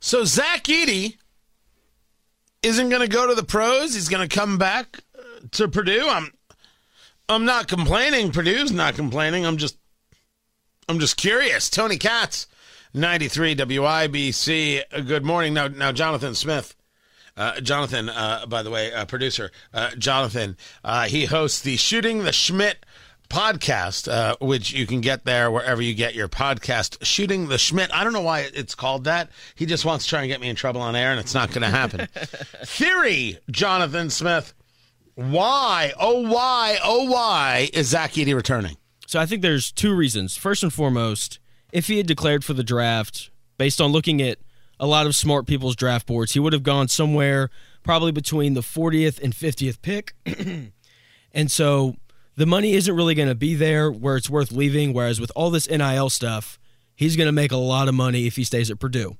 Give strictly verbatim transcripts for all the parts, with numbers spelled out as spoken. So Zach Edey isn't going to go to the pros. He's going to come back to Purdue. I'm, I'm not complaining. Purdue's not complaining. I'm just... I'm just curious. Tony Katz, ninety-three W I B C. Good morning. Now, now, Jonathan Smith, uh, Jonathan, uh, by the way, uh, producer uh, Jonathan, uh, he hosts the Shooting the Schmitt podcast, uh, which you can get there wherever you get your podcast. Shooting the Schmitt. I don't know why it's called that. He just wants to try and get me in trouble on air, and it's not going to happen. Theory, Jonathan Smith. Why? Oh, why? Oh, why is Zach Edey returning? So I think there's two reasons. First and foremost, if he had declared for the draft, based on looking at a lot of smart people's draft boards, he would have gone somewhere probably between the fortieth and fiftieth pick. And so the money isn't really going to be there where it's worth leaving, whereas with all this N I L stuff, he's going to make a lot of money if he stays at Purdue.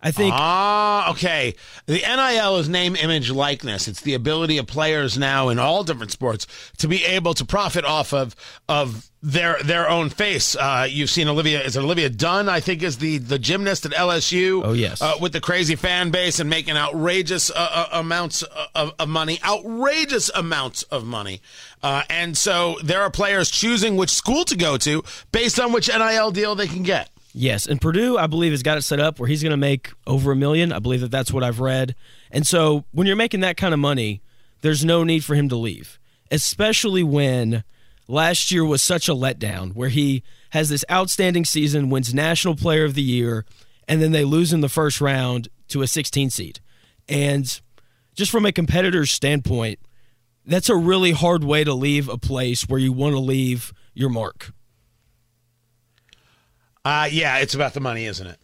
I think. Ah, okay. The N I L is name, image, likeness. It's the ability of players now in all different sports to be able to profit off of of their their own face. Uh, you've seen Olivia is it Olivia Dunne, I think, is the, the gymnast at L S U. Oh yes, uh, with the crazy fan base and making outrageous uh, amounts of, of money, outrageous amounts of money. Uh, and so there are players choosing which school to go to based on which N I L deal they can get. Yes, and Purdue, I believe, has got it set up where he's going to make over a million. I believe that that's what I've read. And so when you're making that kind of money, there's no need for him to leave, especially when last year was such a letdown where he has this outstanding season, wins National Player of the Year, and then they lose in the first round to a sixteen seed. And just from a competitor's standpoint, that's a really hard way to leave a place where you want to leave your mark. Uh, yeah, it's about the money, isn't it?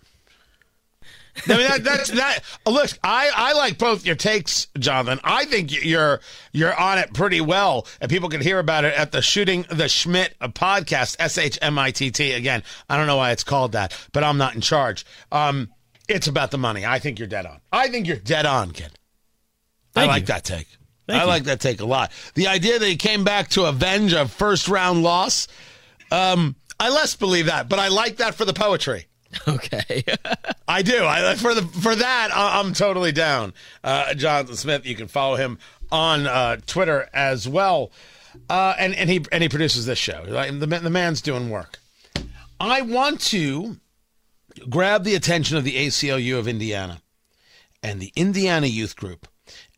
I mean, that, that's that. Look, I, I like both your takes, Jonathan. I think you're you're on it pretty well, and people can hear about it at the Shooting the Schmitt podcast, S H M I T T. Again, I don't know why it's called that, but I'm not in charge. Um, it's about the money. I think you're dead on. I think you're dead on, kid. Thank I like you. that take. Thank I you. like that take a lot. The idea that he came back to avenge a first round loss. Um. I less believe that, but I like that for the poetry. Okay. I do. I for the for that, I, I'm totally down. Uh, Jonathan Smith, you can follow him on uh, Twitter as well. Uh, and, and he and he produces this show. Like, the, the man's doing work. I want to grab the attention of the A C L U of Indiana and the Indiana Youth Group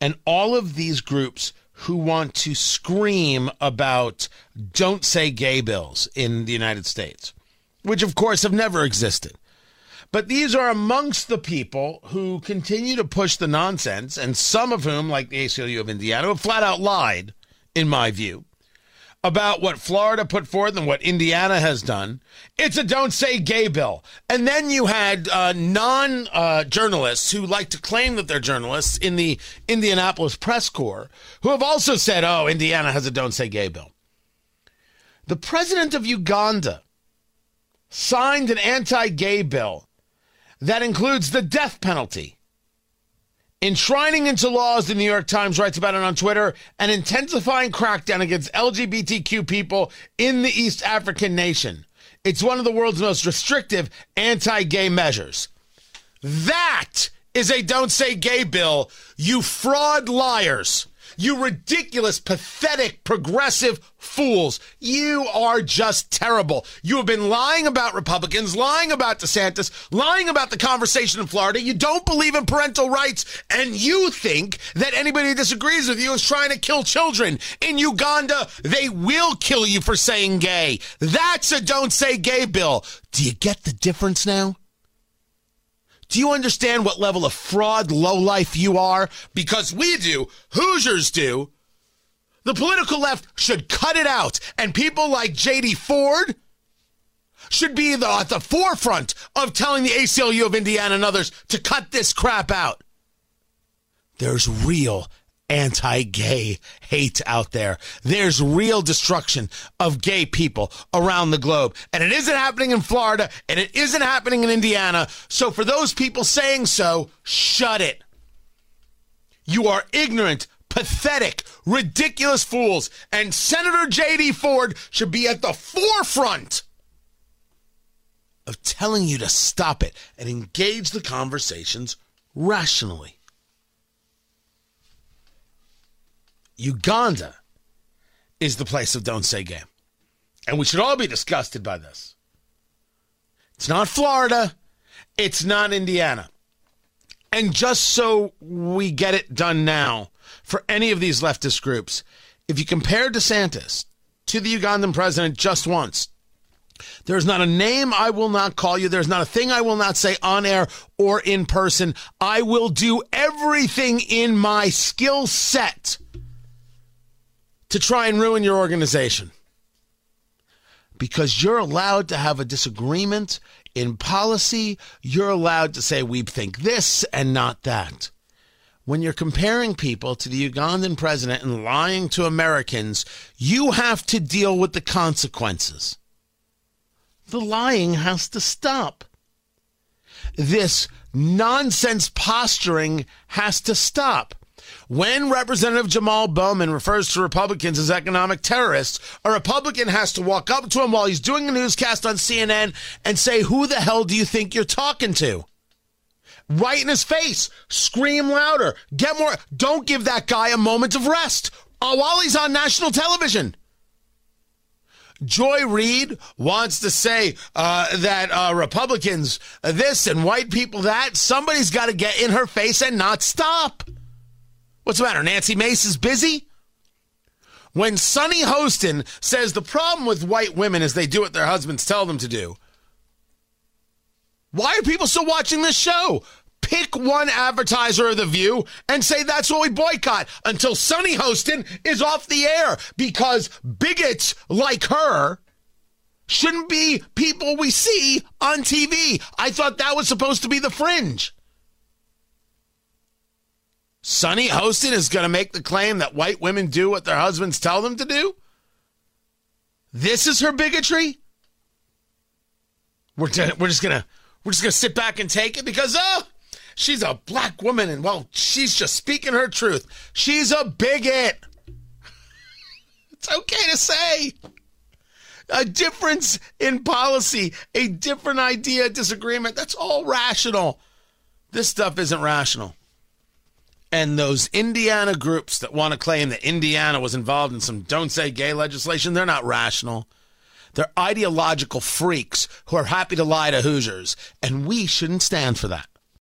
and all of these groups who want to scream about don't say gay bills in the United States, which, of course, have never existed. But these are amongst the people who continue to push the nonsense, and some of whom, like the A C L U of Indiana, have flat out lied, in my view, about what Florida put forth and what Indiana has done. It's a don't say gay bill. And then you had uh, non uh, journalists who like to claim that they're journalists in the Indianapolis press corps who have also said, oh, Indiana has a don't say gay bill. The president of Uganda signed an anti-gay bill that includes the death penalty, enshrining into laws. The New York Times writes about it on Twitter, an intensifying crackdown against L G B T Q people in the East African nation. It's one of the world's most restrictive anti-gay measures. That is a don't say gay bill, you fraud liars. You ridiculous, pathetic, progressive fools. You are just terrible. You have been lying about Republicans, lying about DeSantis, lying about the conversation in Florida. You don't believe in parental rights, and you think that anybody who disagrees with you is trying to kill children. In Uganda, they will kill you for saying gay. That's a don't say gay bill. Do you get the difference now? Do you understand what level of fraud lowlife you are? Because we do. Hoosiers do. The political left should cut it out. And people like J D Ford, should be the, at the forefront of telling the A C L U of Indiana and others to cut this crap out. There's real anti-gay hate out there. There's real destruction of gay people around the globe. And it isn't happening in Florida, and it isn't happening in Indiana. So for those people saying so, shut it. You are ignorant, pathetic, ridiculous fools. And Senator J D Ford should be at the forefront of telling you to stop it and engage the conversations rationally. Uganda is the place of Don't Say Gay. And we should all be disgusted by this. It's not Florida. It's not Indiana. And just so we get it done now, for any of these leftist groups, if you compare DeSantis to the Ugandan president just once, there's not a name I will not call you. There's not a thing I will not say on air or in person. I will do everything in my skill set to try and ruin your organization. Because you're allowed to have a disagreement in policy. You're allowed to say we think this and not that. When you're comparing people to the Ugandan president and lying to Americans, you have to deal with the consequences. The lying has to stop. This nonsense posturing has to stop. When Representative Jamal Bowman refers to Republicans as economic terrorists, a Republican has to walk up to him while he's doing a newscast on C N N and say, who the hell do you think you're talking to? Right in his face. Scream louder. Get more. Don't give that guy a moment of rest uh, while he's on national television. Joy Reid wants to say uh, that uh, Republicans uh, this and white people that. Somebody's got to get in her face and not stop. What's the matter? Nancy Mace is busy? When Sonny Hostin says the problem with white women is they do what their husbands tell them to do, why are people still watching this show? Pick one advertiser of The View and say that's what we boycott until Sonny Hostin is off the air, because bigots like her shouldn't be people we see on T V. I thought that was supposed to be the fringe. Sonny Hostin is going to make the claim that white women do what their husbands tell them to do? This is her bigotry? We're, t- we're just going to... We're just going to sit back and take it because, oh, she's a black woman and, well, she's just speaking her truth. She's a bigot. It's okay to say. A difference in policy, a different idea, disagreement, that's all rational. This stuff isn't rational. And those Indiana groups that want to claim that Indiana was involved in some Don't Say Gay legislation, they're not rational. They're ideological freaks who are happy to lie to Hoosiers, and we shouldn't stand for that.